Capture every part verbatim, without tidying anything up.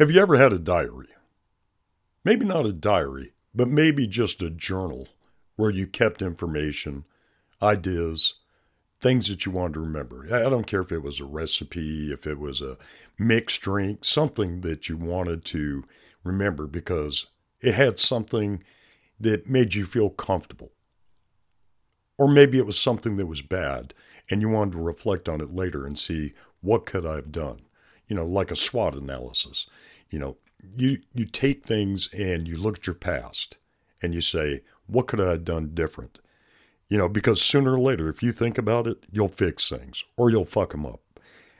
Have you ever had a diary? Maybe not a diary, but maybe just a journal where you kept information, ideas, things that you wanted to remember. I don't care if it was a recipe, if it was a mixed drink, something that you wanted to remember because it had something that made you feel comfortable. Or maybe it was something that was bad and you wanted to reflect on it later and see what could I have done? You know, like a SWOT analysis. You know, you, you take things and you look at your past and you say, what could I have done different? You know, because sooner or later, if you think about it, you'll fix things or you'll fuck them up.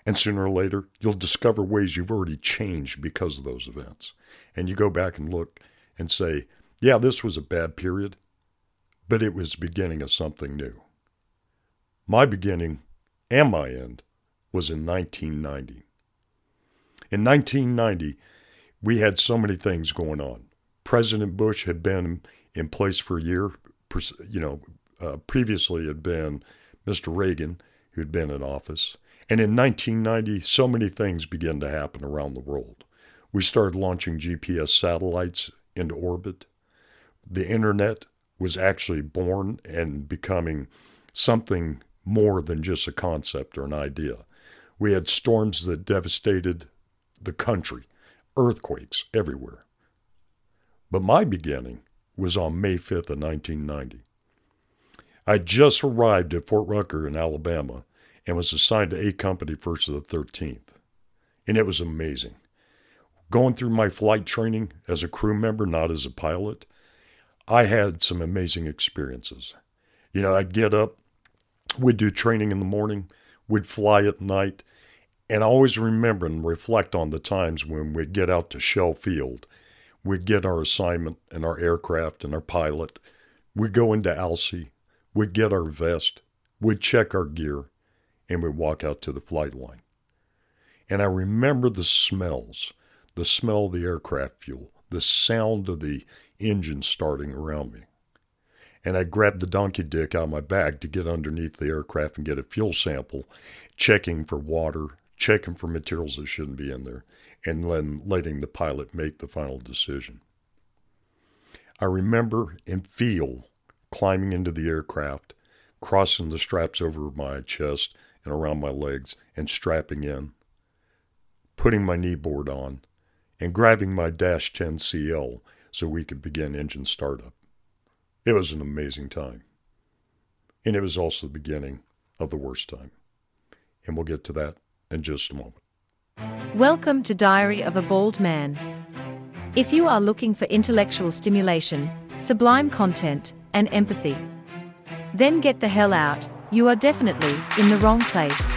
And sooner or later, you'll discover ways you've already changed because of those events. And you go back and look and say, yeah, this was a bad period, but it was the beginning of something new. My beginning and my end was in nineteen ninety. In nineteen ninety, we had so many things going on. President Bush had been in place for a year. You know, uh, previously had been Mister Reagan, who'd been in office. And in nineteen ninety, so many things began to happen around the world. We started launching G P S satellites into orbit. The internet was actually born and becoming something more than just a concept or an idea. We had storms that devastated the country, earthquakes everywhere. But my beginning was on May fifth of nineteen ninety. I just arrived at Fort Rucker in Alabama and was assigned to A Company, first of the thirteenth. And it was amazing. Going through my flight training as a crew member, not as a pilot, I had some amazing experiences. You know, I'd get up, we'd do training in the morning, we'd fly at night, and I always remember and reflect on the times when we'd get out to Shell Field, we'd get our assignment and our aircraft and our pilot, we'd go into ALSI, we'd get our vest, we'd check our gear, and we'd walk out to the flight line. And I remember the smells. The smell of the aircraft fuel, the sound of the engine starting around me. And I grabbed the donkey dick out of my bag to get underneath the aircraft and get a fuel sample, checking for water, checking for materials that shouldn't be in there, and then letting the pilot make the final decision. I remember and feel climbing into the aircraft, crossing the straps over my chest and around my legs and strapping in, putting my knee board on, and grabbing my Dash ten C L so we could begin engine startup. It was an amazing time. And it was also the beginning of the worst time. And we'll get to that in just a moment. Welcome to Diary of a Bald Man. If you are looking for intellectual stimulation, sublime content, and empathy, then get the hell out. You are definitely in the wrong place.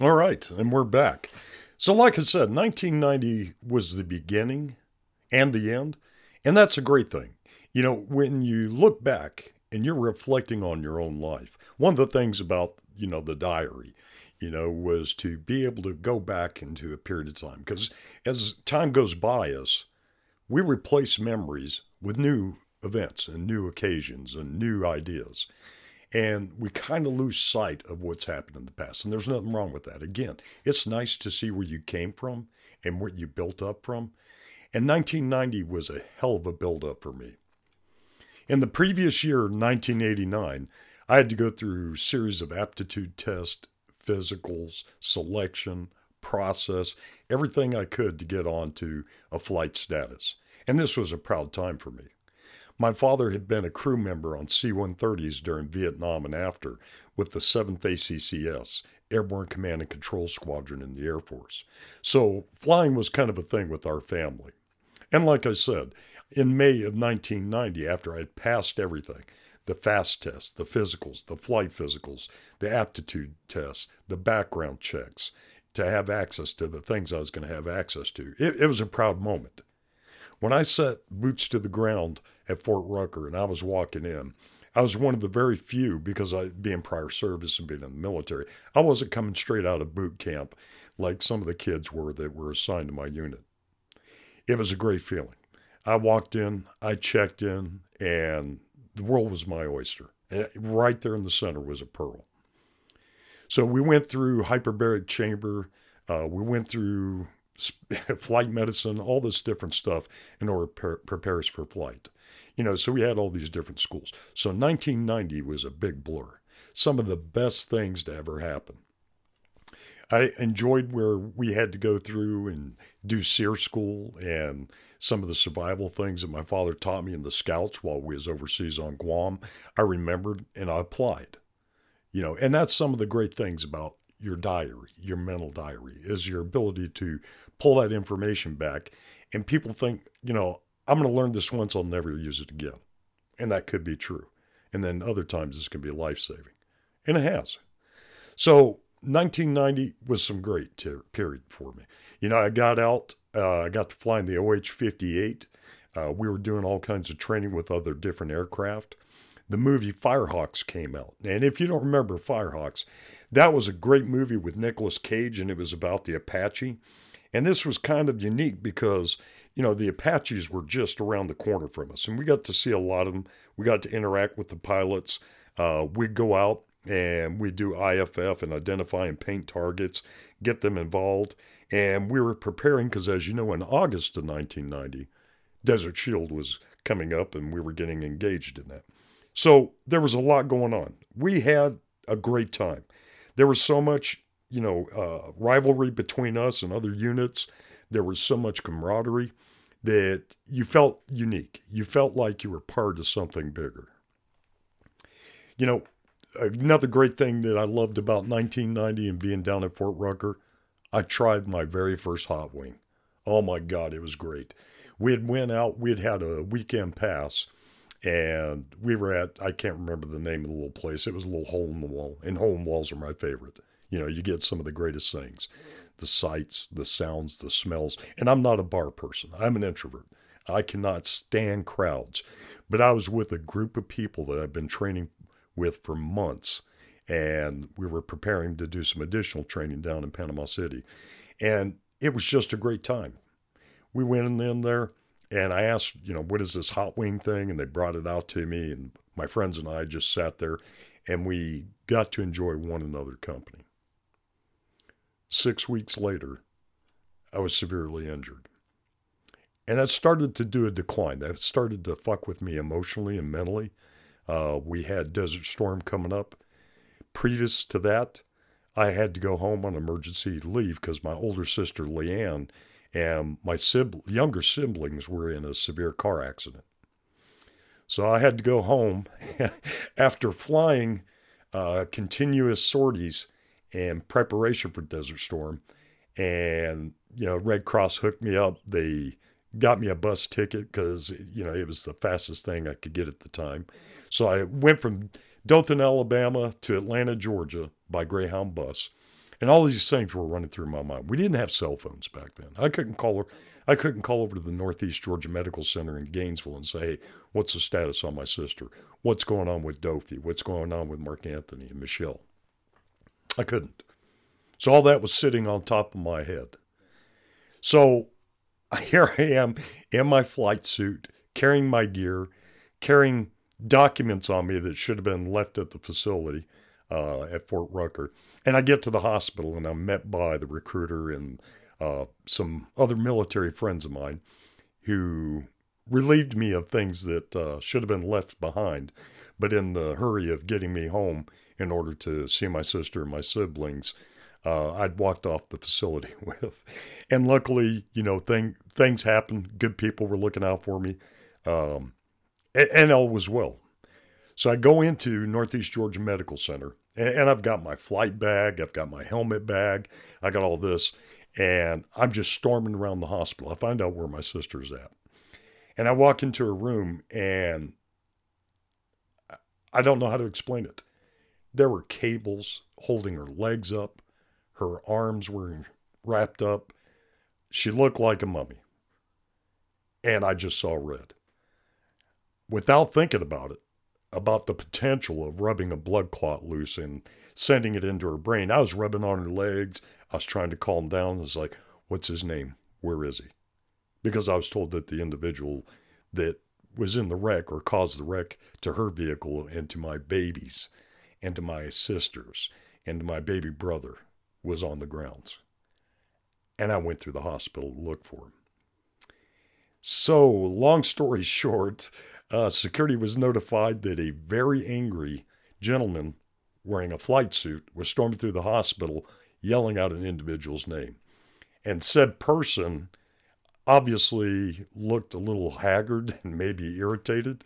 All right, and we're back. So like I said, nineteen ninety was the beginning and the end, and that's a great thing. You know, when you look back and you're reflecting on your own life, one of the things about, you know, the diary, you know, was to be able to go back into a period of time. Because as time goes by us, we replace memories with new events and new occasions and new ideas. And we kind of lose sight of what's happened in the past. And there's nothing wrong with that. Again, it's nice to see where you came from and what you built up from. And nineteen ninety was a hell of a buildup for me. In the previous year, nineteen eighty-nine, I had to go through a series of aptitude tests, physicals, selection, process, everything I could to get onto a flight status. And this was a proud time for me. My father had been a crew member on C one thirties during Vietnam and after with the seventh A C C S, Airborne Command and Control Squadron in the Air Force. So flying was kind of a thing with our family. And like I said, in May of nineteen ninety, after I had passed everything, the FAST test, the physicals, the flight physicals, the aptitude tests, the background checks, to have access to the things I was going to have access to, it, it was a proud moment. When I set boots to the ground at Fort Rucker and I was walking in, I was one of the very few, because I, being prior service and being in the military, I wasn't coming straight out of boot camp like some of the kids were that were assigned to my unit. It was a great feeling. I walked in, I checked in, and the world was my oyster. And right there in the center was a pearl. So we went through hyperbaric chamber, uh, we went through flight medicine, all this different stuff in order to pre- prepare us for flight. You know, so we had all these different schools. So nineteen ninety was a big blur. Some of the best things to ever happen. I enjoyed where we had to go through and do SEER school and some of the survival things that my father taught me in the Scouts while we was overseas on Guam. I remembered and I applied. You know, and that's some of the great things about your diary, your mental diary, is your ability to pull that information back. And people think, you know, I'm going to learn this once, I'll never use it again. And that could be true. And then other times it's going to be life-saving. And it has. So nineteen ninety was some great ter- period for me. You know, I got out, uh, I got to fly in the O H fifty-eight. Uh, we were doing all kinds of training with other different aircraft. The movie Firehawks came out. And if you don't remember Firehawks, that was a great movie with Nicolas Cage, and it was about the Apache. And this was kind of unique because, you know, the Apaches were just around the corner from us. And we got to see a lot of them. We got to interact with the pilots. Uh, we'd go out and we'd do I F F and identify and paint targets, get them involved. And we were preparing because, as you know, in August of nineteen ninety, Desert Shield was coming up and we were getting engaged in that. So there was a lot going on. We had a great time. There was so much, you know, uh, rivalry between us and other units. There was so much camaraderie that you felt unique. You felt like you were part of something bigger. You know, another great thing that I loved about nineteen ninety and being down at Fort Rucker, I tried my very first hot wing. Oh my God, it was great. We had went out, we had had a weekend pass. And we were at, I can't remember the name of the little place. It was a little hole in the wall. And hole in walls are my favorite. You know, you get some of the greatest things. The sights, the sounds, the smells. And I'm not a bar person. I'm an introvert. I cannot stand crowds. But I was with a group of people that I've been training with for months. And we were preparing to do some additional training down in Panama City. And it was just a great time. We went in there. And I asked, you know, what is this hot wing thing? And they brought it out to me. And my friends and I just sat there and we got to enjoy one another's company. Six weeks later, I was severely injured. And that started to do a decline. That started to fuck with me emotionally and mentally. Uh, we had Desert Storm coming up. Previous to that, I had to go home on emergency leave because my older sister, Leanne, and my sibling, younger siblings were in a severe car accident. So I had to go home after flying uh, continuous sorties and preparation for Desert Storm. And, you know, Red Cross hooked me up. They got me a bus ticket because, you know, it was the fastest thing I could get at the time. So I went from Dothan, Alabama to Atlanta, Georgia by Greyhound bus. And all these things were running through my mind. We didn't have cell phones back then. I couldn't call her. I couldn't call over to the Northeast Georgia Medical Center in Gainesville and say, hey, what's the status on my sister? What's going on with Dophie? What's going on with Mark Anthony and Michelle? I couldn't. So all that was sitting on top of my head. So here I am in my flight suit, carrying my gear, carrying documents on me that should have been left at the facility uh, at Fort Rucker. And I get to the hospital and I'm met by the recruiter and uh, some other military friends of mine who relieved me of things that uh, should have been left behind. But in the hurry of getting me home in order to see my sister and my siblings, uh, I'd walked off the facility with. And luckily, you know, thing, things happened. Good people were looking out for me. Um, and, and all was well. So I go into Northeast Georgia Medical Center. And, and I've got my flight bag. I've got my helmet bag. I got all this. And I'm just storming around the hospital. I find out where my sister's at. And I walk into a room and I don't know how to explain it. There were cables holding her legs up. Her arms were wrapped up. She looked like a mummy. And I just saw red. Without thinking about it, about the potential of rubbing a blood clot loose and sending it into her brain, I was rubbing on her legs. I was trying to calm down. I was like, what's his name? Where is he? Because I was told that the individual that was in the wreck or caused the wreck to her vehicle and to my babies and to my sisters and to my baby brother was on the grounds. And I went through the hospital to look for him. So, long story short, uh, security was notified that a very angry gentleman wearing a flight suit was storming through the hospital yelling out an individual's name. And said person obviously looked a little haggard and maybe irritated.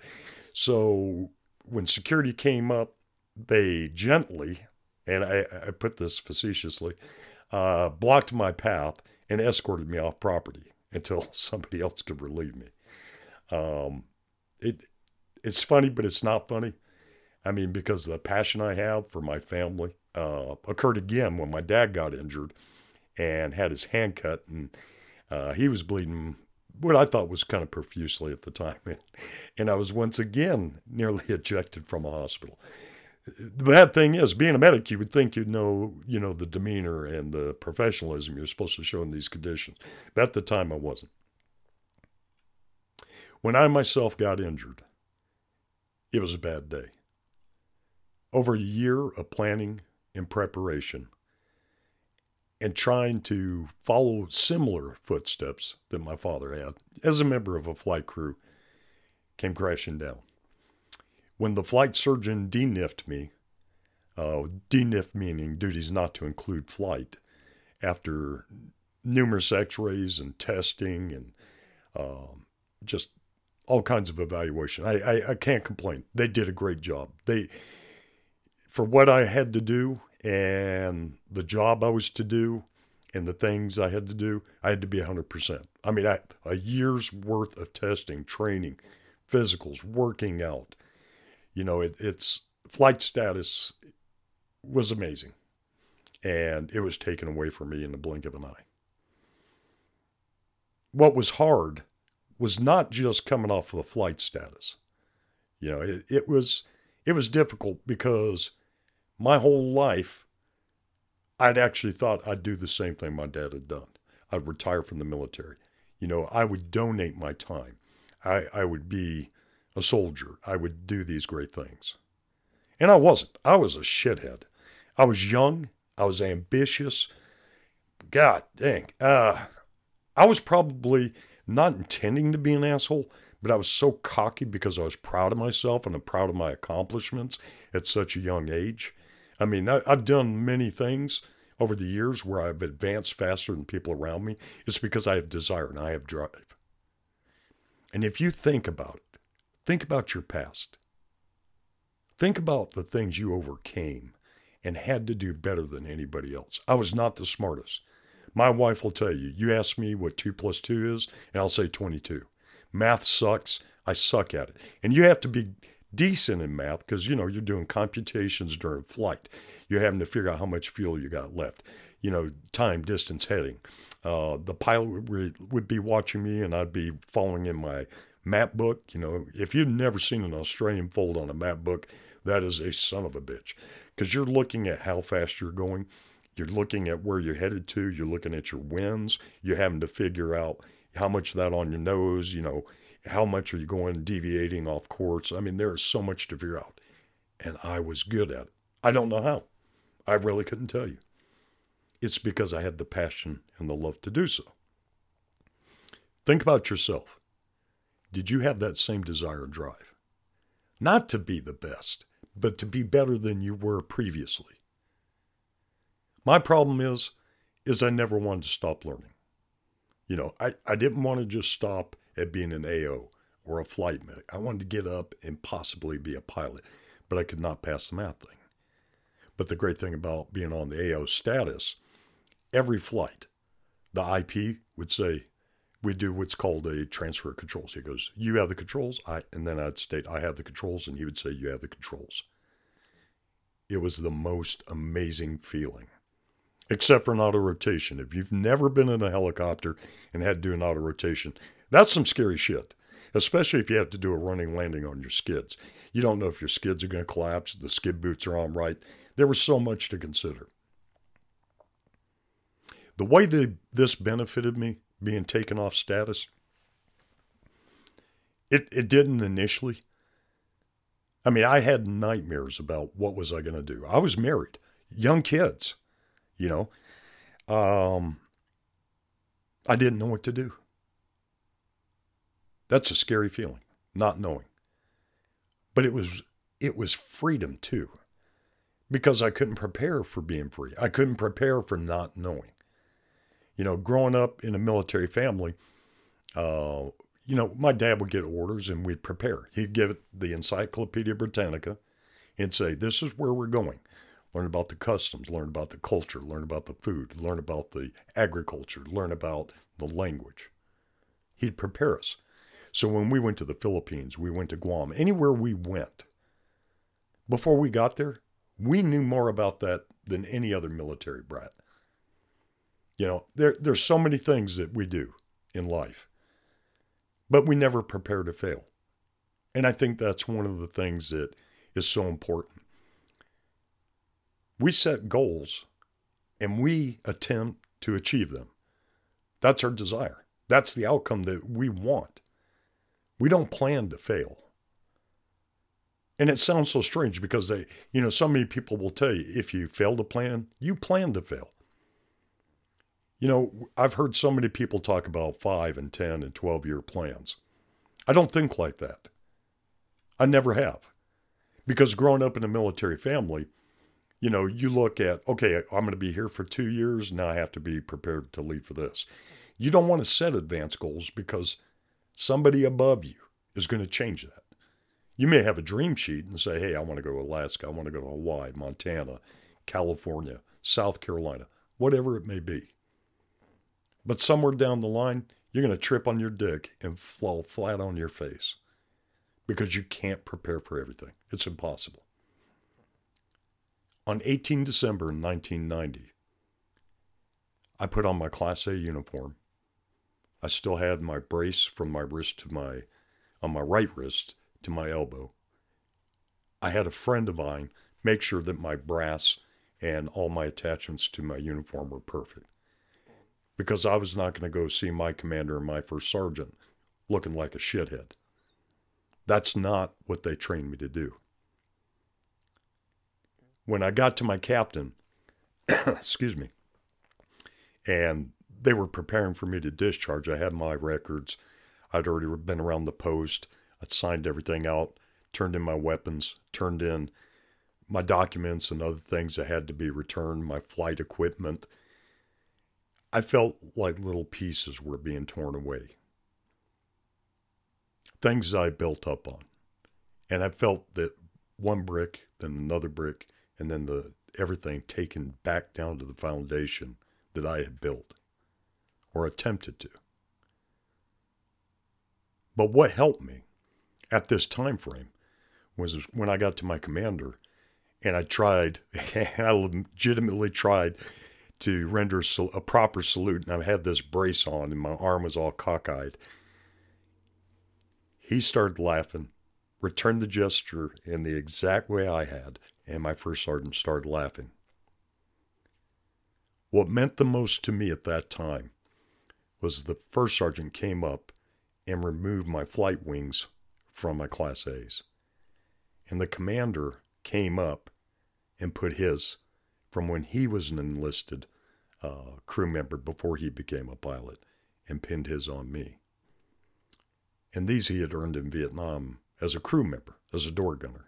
So when security came up, they gently, and I, I put this facetiously, uh, blocked my path and escorted me off property until somebody else could relieve me. Um, it it's funny, but it's not funny. I mean, because the passion I have for my family uh, occurred again when my dad got injured and had his hand cut, and Uh, he was bleeding what I thought was kind of profusely at the time. And I was once again nearly ejected from a hospital. The bad thing is, being a medic, you would think you'd know, you know, the demeanor and the professionalism you're supposed to show in these conditions. But at the time, I wasn't. When I myself got injured, it was a bad day. Over a year of planning and preparation, and trying to follow similar footsteps that my father had as a member of a flight crew, came crashing down. When the flight surgeon deniffed me, uh, deniff meaning duties not to include flight, after numerous x-rays and testing and um, just all kinds of evaluation, I, I, I can't complain. They did a great job. They, for what I had to do, and the job I was to do and the things I had to do, I had to be one hundred percent. I mean, I, a year's worth of testing, training, physicals, working out. You know, it, it's flight status was amazing. And it was taken away from me in the blink of an eye. What was hard was not just coming off of the flight status. You know, it, it was it was difficult because my whole life, I'd actually thought I'd do the same thing my dad had done. I'd retire from the military. You know, I would donate my time. I, I would be a soldier. I would do these great things. And I wasn't. I was a shithead. I was young. I was ambitious. God dang. Uh, I was probably not intending to be an asshole, but I was so cocky because I was proud of myself and I'm proud of my accomplishments at such a young age. I mean, I, I've done many things over the years where I've advanced faster than people around me. It's because I have desire and I have drive. And if you think about it, think about your past. Think about the things you overcame and had to do better than anybody else. I was not the smartest. My wife will tell you, you ask me what two plus two is, and I'll say twenty-two. Math sucks. I suck at it. And you have to be decent in math because, you know, you're doing computations during flight. You're having to figure out how much fuel you got left. You know, time, distance, heading. Uh, the pilot would, would be watching me and I'd be following in my map book. You know, if you've never seen an Australian fold on a map book, that is a son of a bitch. Because you're looking at how fast you're going. You're looking at where you're headed to. You're looking at your winds. You're having to figure out how much of that on your nose, you know, How much are you going deviating off course? I mean, there is so much to figure out. And I was good at it. I don't know how. I really couldn't tell you. It's because I had the passion and the love to do so. Think about yourself. Did you have that same desire and drive? Not to be the best, but to be better than you were previously. My problem is, is I never wanted to stop learning. You know, I, I didn't want to just stop at being an A O or a flight medic. I wanted to get up and possibly be a pilot, but I could not pass the math thing. But the great thing about being on the A O status, every flight, the I P would say, we do what's called a transfer of controls. He goes, you have the controls, I, and then I'd state, I have the controls, and he would say, you have the controls. It was the most amazing feeling, except for an auto-rotation. If you've never been in a helicopter and had to do an auto-rotation, that's some scary shit, especially if you have to do a running landing on your skids. You don't know if your skids are going to collapse, the skid boots are on right. There was so much to consider. The way that this benefited me, being taken off status, it it didn't initially. I mean, I had nightmares about what was I going to do. I was married, young kids, you know. Um, I didn't know what to do. That's a scary feeling, not knowing. But it was it was freedom too, because I couldn't prepare for being free. I couldn't prepare for not knowing. You know, growing up in a military family, uh, you know, my dad would get orders and we'd prepare. He'd give it the Encyclopedia Britannica and say, this is where we're going. Learn about the customs, learn about the culture, learn about the food, learn about the agriculture, learn about the language. He'd prepare us. So when we went to the Philippines, we went to Guam, anywhere we went, before we got there, we knew more about that than any other military brat. You know, there there's so many things that we do in life, but we never prepare to fail. And I think that's one of the things that is so important. We set goals and we attempt to achieve them. That's our desire. That's the outcome that we want. We don't plan to fail. And it sounds so strange because they, you know, so many people will tell you, if you fail to plan, you plan to fail. You know, I've heard so many people talk about five and ten and twelve year plans. I don't think like that. I never have. Because growing up in a military family, you know, you look at, okay, I'm going to be here for two years. Now I have to be prepared to leave for this. You don't want to set advanced goals because somebody above you is going to change that. You may have a dream sheet and say, hey, I want to go to Alaska. I want to go to Hawaii, Montana, California, South Carolina, whatever it may be. But somewhere down the line, you're going to trip on your dick and fall flat on your face because you can't prepare for everything. It's impossible. On eighteenth of December nineteen ninety, I put on my Class A uniform. I still had my brace from my wrist to my, on my right wrist to my elbow. I had a friend of mine make sure that my brass and all my attachments to my uniform were perfect, because I was not going to go see my commander and my first sergeant looking like a shithead. That's not what they trained me to do. When I got to my captain, excuse me, and they were preparing for me to discharge, I had my records. I'd already been around the post. I'd signed everything out, turned in my weapons, turned in my documents and other things that had to be returned, my flight equipment. I felt like little pieces were being torn away. Things I built up on. And I felt that one brick, then another brick, and then the everything taken back down to the foundation that I had built or attempted to. But what helped me at this time frame was when I got to my commander and I tried, and I legitimately tried to render a proper salute, and I had this brace on, and my arm was all cockeyed. He started laughing, returned the gesture in the exact way I had, and my first sergeant started laughing. What meant the most to me at that time was the first sergeant came up and removed my flight wings from my Class A's. And the commander came up and put his from when he was an enlisted uh, crew member before he became a pilot and pinned his on me. And these he had earned in Vietnam as a crew member, as a door gunner.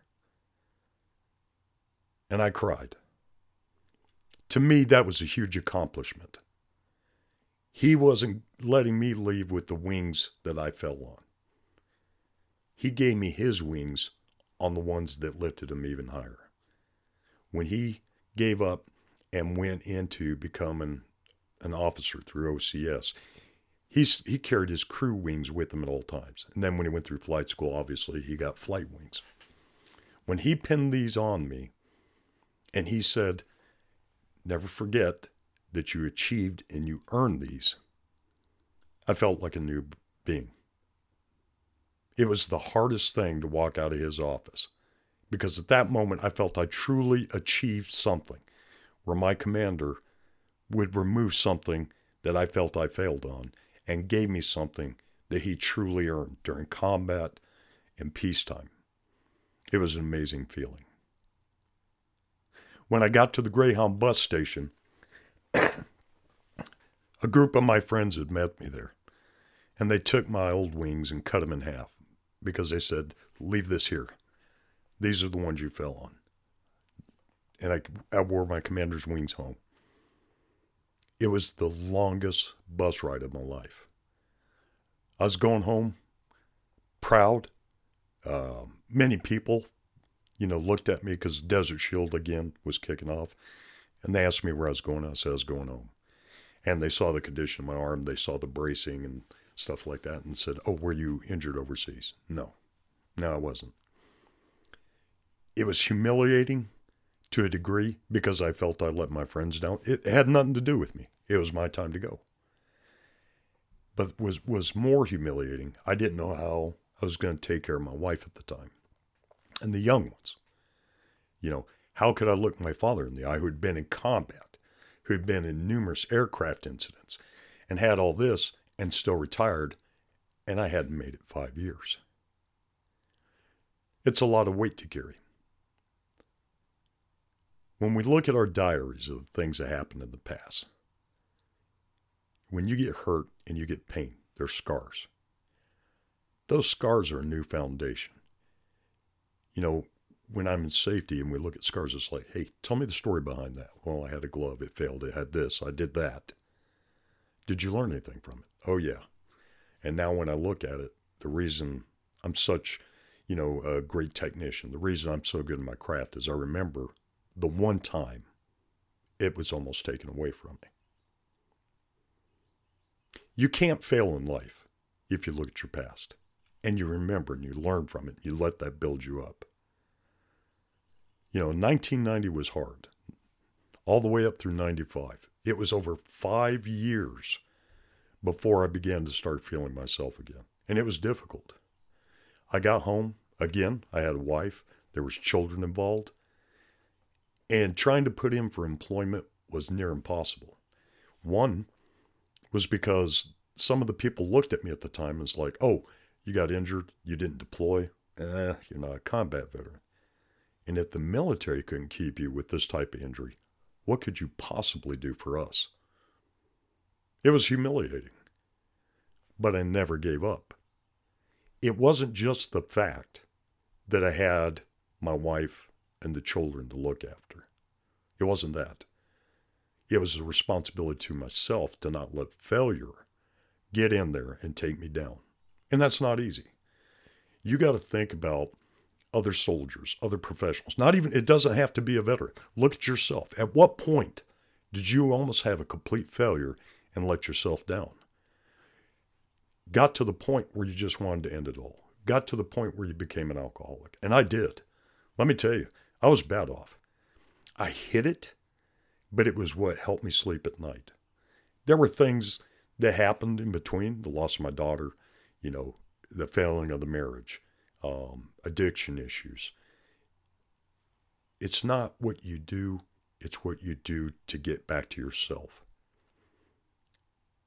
And I cried. To me, that was a huge accomplishment. He wasn't letting me leave with the wings that I fell on. He gave me his wings on the ones that lifted him even higher. When he gave up and went into becoming an officer through O C S, he, he carried his crew wings with him at all times. And then when he went through flight school, obviously, he got flight wings. When he pinned these on me, and he said, never forget that you achieved and you earned these, I felt like a new being. It was the hardest thing to walk out of his office, because at that moment I felt I truly achieved something where my commander would remove something that I felt I failed on and gave me something that he truly earned during combat and peacetime. It was an amazing feeling. When I got to the Greyhound bus station, a group of my friends had met me there, and they took my old wings and cut them in half because they said, leave this here. These are the ones you fell on. And I, I wore my commander's wings home. It was the longest bus ride of my life. I was going home proud. Uh, many people you know, looked at me because Desert Shield again was kicking off. And they asked me where I was going. I said I was going home. And they saw the condition of my arm. They saw the bracing and stuff like that and said, oh, were you injured overseas? No. No, I wasn't. It was humiliating to a degree because I felt I let my friends down. It had nothing to do with me. It was my time to go. But it was, was more humiliating. I didn't know how I was going to take care of my wife at the time. And the young ones, you know, how could I look my father in the eye, who had been in combat, who had been in numerous aircraft incidents and had all this and still retired, and I hadn't made it five years. It's a lot of weight to carry. When we look at our diaries of the things that happened in the past, when you get hurt and you get pain, there's scars. Those scars are a new foundation. You know, when I'm in safety and we look at scars, it's like, hey, tell me the story behind that. Well, I had a glove. It failed. It had this. I did that. Did you learn anything from it? Oh, yeah. And now when I look at it, the reason I'm such, you know, a great technician, the reason I'm so good in my craft is I remember the one time it was almost taken away from me. You can't fail in life if you look at your past. And you remember and you learn from it. You let that build you up. You know, nineteen ninety was hard. All the way up through ninety-five. It was over five years before I began to start feeling myself again. And it was difficult. I got home again. I had a wife. There was children involved. And trying to put in for employment was near impossible. One was because some of the people looked at me at the time and was like, oh, you got injured, you didn't deploy, eh, you're not a combat veteran. And if the military couldn't keep you with this type of injury, what could you possibly do for us? It was humiliating, but I never gave up. It wasn't just the fact that I had my wife and the children to look after. It wasn't that. It was a responsibility to myself to not let failure get in there and take me down. And that's not easy. You got to think about other soldiers, other professionals. Not even, it doesn't have to be a veteran. Look at yourself. At what point did you almost have a complete failure and let yourself down? Got to the point where you just wanted to end it all. Got to the point where you became an alcoholic. And I did. Let me tell you, I was bad off. I hid it, but it was what helped me sleep at night. There were things that happened in between, the loss of my daughter, you know, the failing of the marriage, um, addiction issues. It's not what you do. It's what you do to get back to yourself.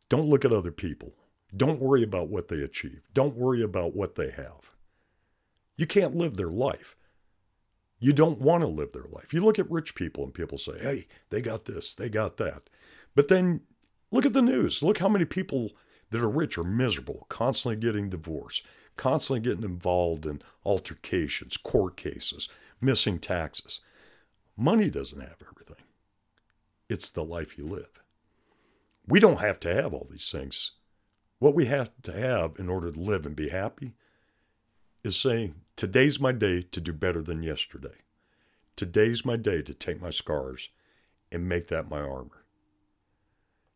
Don't look at other people. Don't worry about what they achieve. Don't worry about what they have. You can't live their life. You don't want to live their life. You look at rich people and people say, hey, they got this, they got that. But then look at the news. Look how many people that are rich are miserable, constantly getting divorced, constantly getting involved in altercations, court cases, missing taxes. Money doesn't have everything. It's the life you live. We don't have to have all these things. What we have to have in order to live and be happy is saying, today's my day to do better than yesterday. Today's my day to take my scars and make that my armor.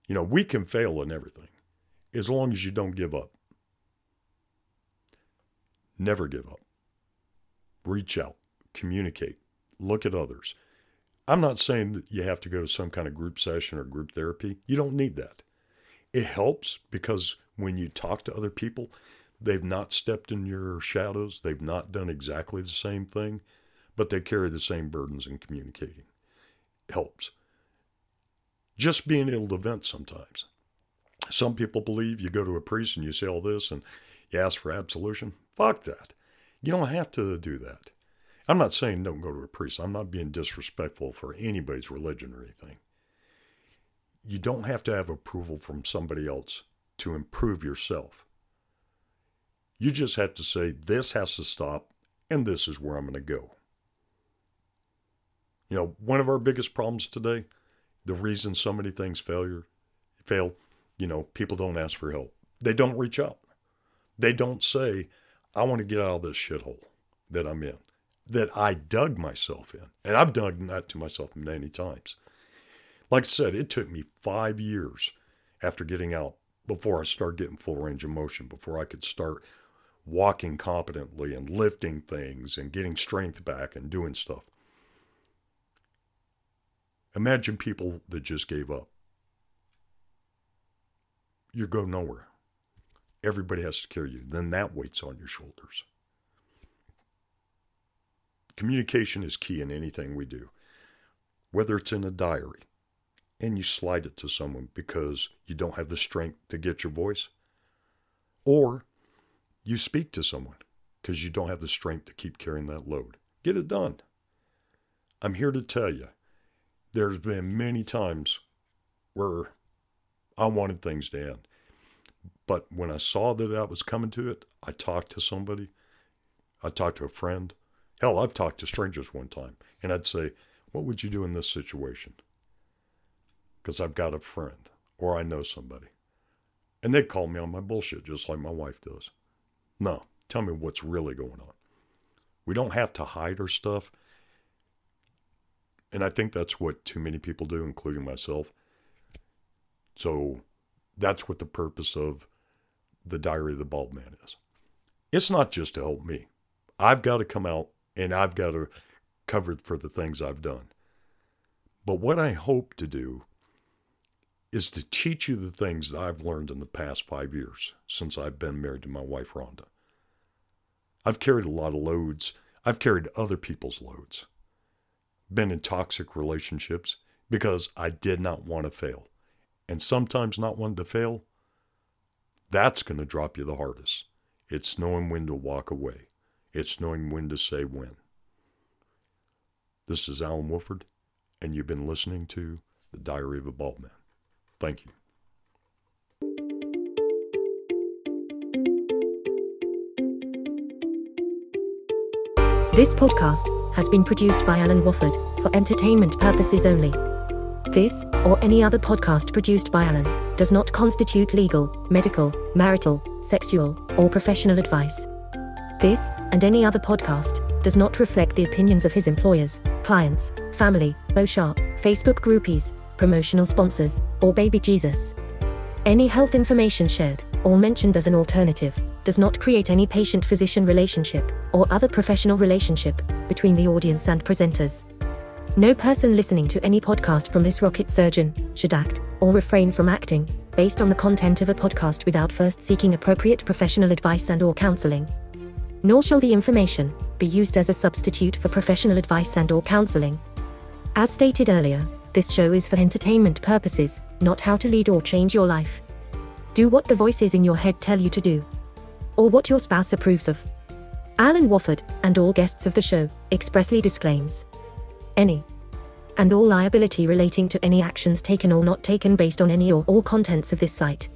You know, we can fail in everything as long as you don't give up. Never give up. Reach out. Communicate. Look at others. I'm not saying that you have to go to some kind of group session or group therapy. You don't need that. It helps because when you talk to other people, they've not stepped in your shadows. They've not done exactly the same thing, but they carry the same burdens in communicating. It helps. Just being able to vent sometimes. Some people believe you go to a priest and you say all this and you ask for absolution. Fuck that. You don't have to do that. I'm not saying don't go to a priest. I'm not being disrespectful for anybody's religion or anything. You don't have to have approval from somebody else to improve yourself. You just have to say, this has to stop, and this is where I'm going to go. You know, one of our biggest problems today, the reason so many things failure, fail, you know, people don't ask for help. They don't reach out. They don't say, I want to get out of this shithole that I'm in, that I dug myself in. And I've done that to myself many times. Like I said, it took me five years after getting out before I started getting full range of motion, before I could start walking competently and lifting things and getting strength back and doing stuff. Imagine people that just gave up. You go nowhere. Everybody has to carry you. Then that weight's on your shoulders. Communication is key in anything we do. Whether it's in a diary and you slide it to someone because you don't have the strength to get your voice, or you speak to someone because you don't have the strength to keep carrying that load. Get it done. I'm here to tell you, there's been many times where I wanted things to end. But when I saw that that was coming to it, I talked to somebody. I talked to a friend. Hell, I've talked to strangers one time. And I'd say, what would you do in this situation? Because I've got a friend or I know somebody. And they call me on my bullshit just like my wife does. No, tell me what's really going on. We don't have to hide our stuff. And I think that's what too many people do, including myself. So that's what the purpose of the Diary of the Bald Man is. It's not just to help me. I've got to come out and I've got to covered for the things I've done. But what I hope to do is to teach you the things that I've learned in the past five years since I've been married to my wife, Rhonda. I've carried a lot of loads. I've carried other people's loads. Been in toxic relationships because I did not want to fail. And sometimes not wanting to fail, that's going to drop you the hardest. It's knowing when to walk away. It's knowing when to say when. This is Alan Wofford, and you've been listening to The Diary of a Bald Man. Thank you. This podcast has been produced by Alan Wofford for entertainment purposes only. This, or any other podcast produced by Alan, does not constitute legal, medical, marital, sexual, or professional advice. This, and any other podcast, does not reflect the opinions of his employers, clients, family, Boshar, Facebook groupies, promotional sponsors, or Baby Jesus. Any health information shared, or mentioned as an alternative, does not create any patient-physician relationship, or other professional relationship, between the audience and presenters. No person listening to any podcast from this rocket surgeon should act, or refrain from acting, based on the content of a podcast without first seeking appropriate professional advice and/or counseling. Nor shall the information be used as a substitute for professional advice and/or counseling. As stated earlier, this show is for entertainment purposes, not how to lead or change your life. Do what the voices in your head tell you to do, or what your spouse approves of. Alan Wofford, and all guests of the show, expressly disclaims any and all liability relating to any actions taken or not taken based on any or all contents of this site.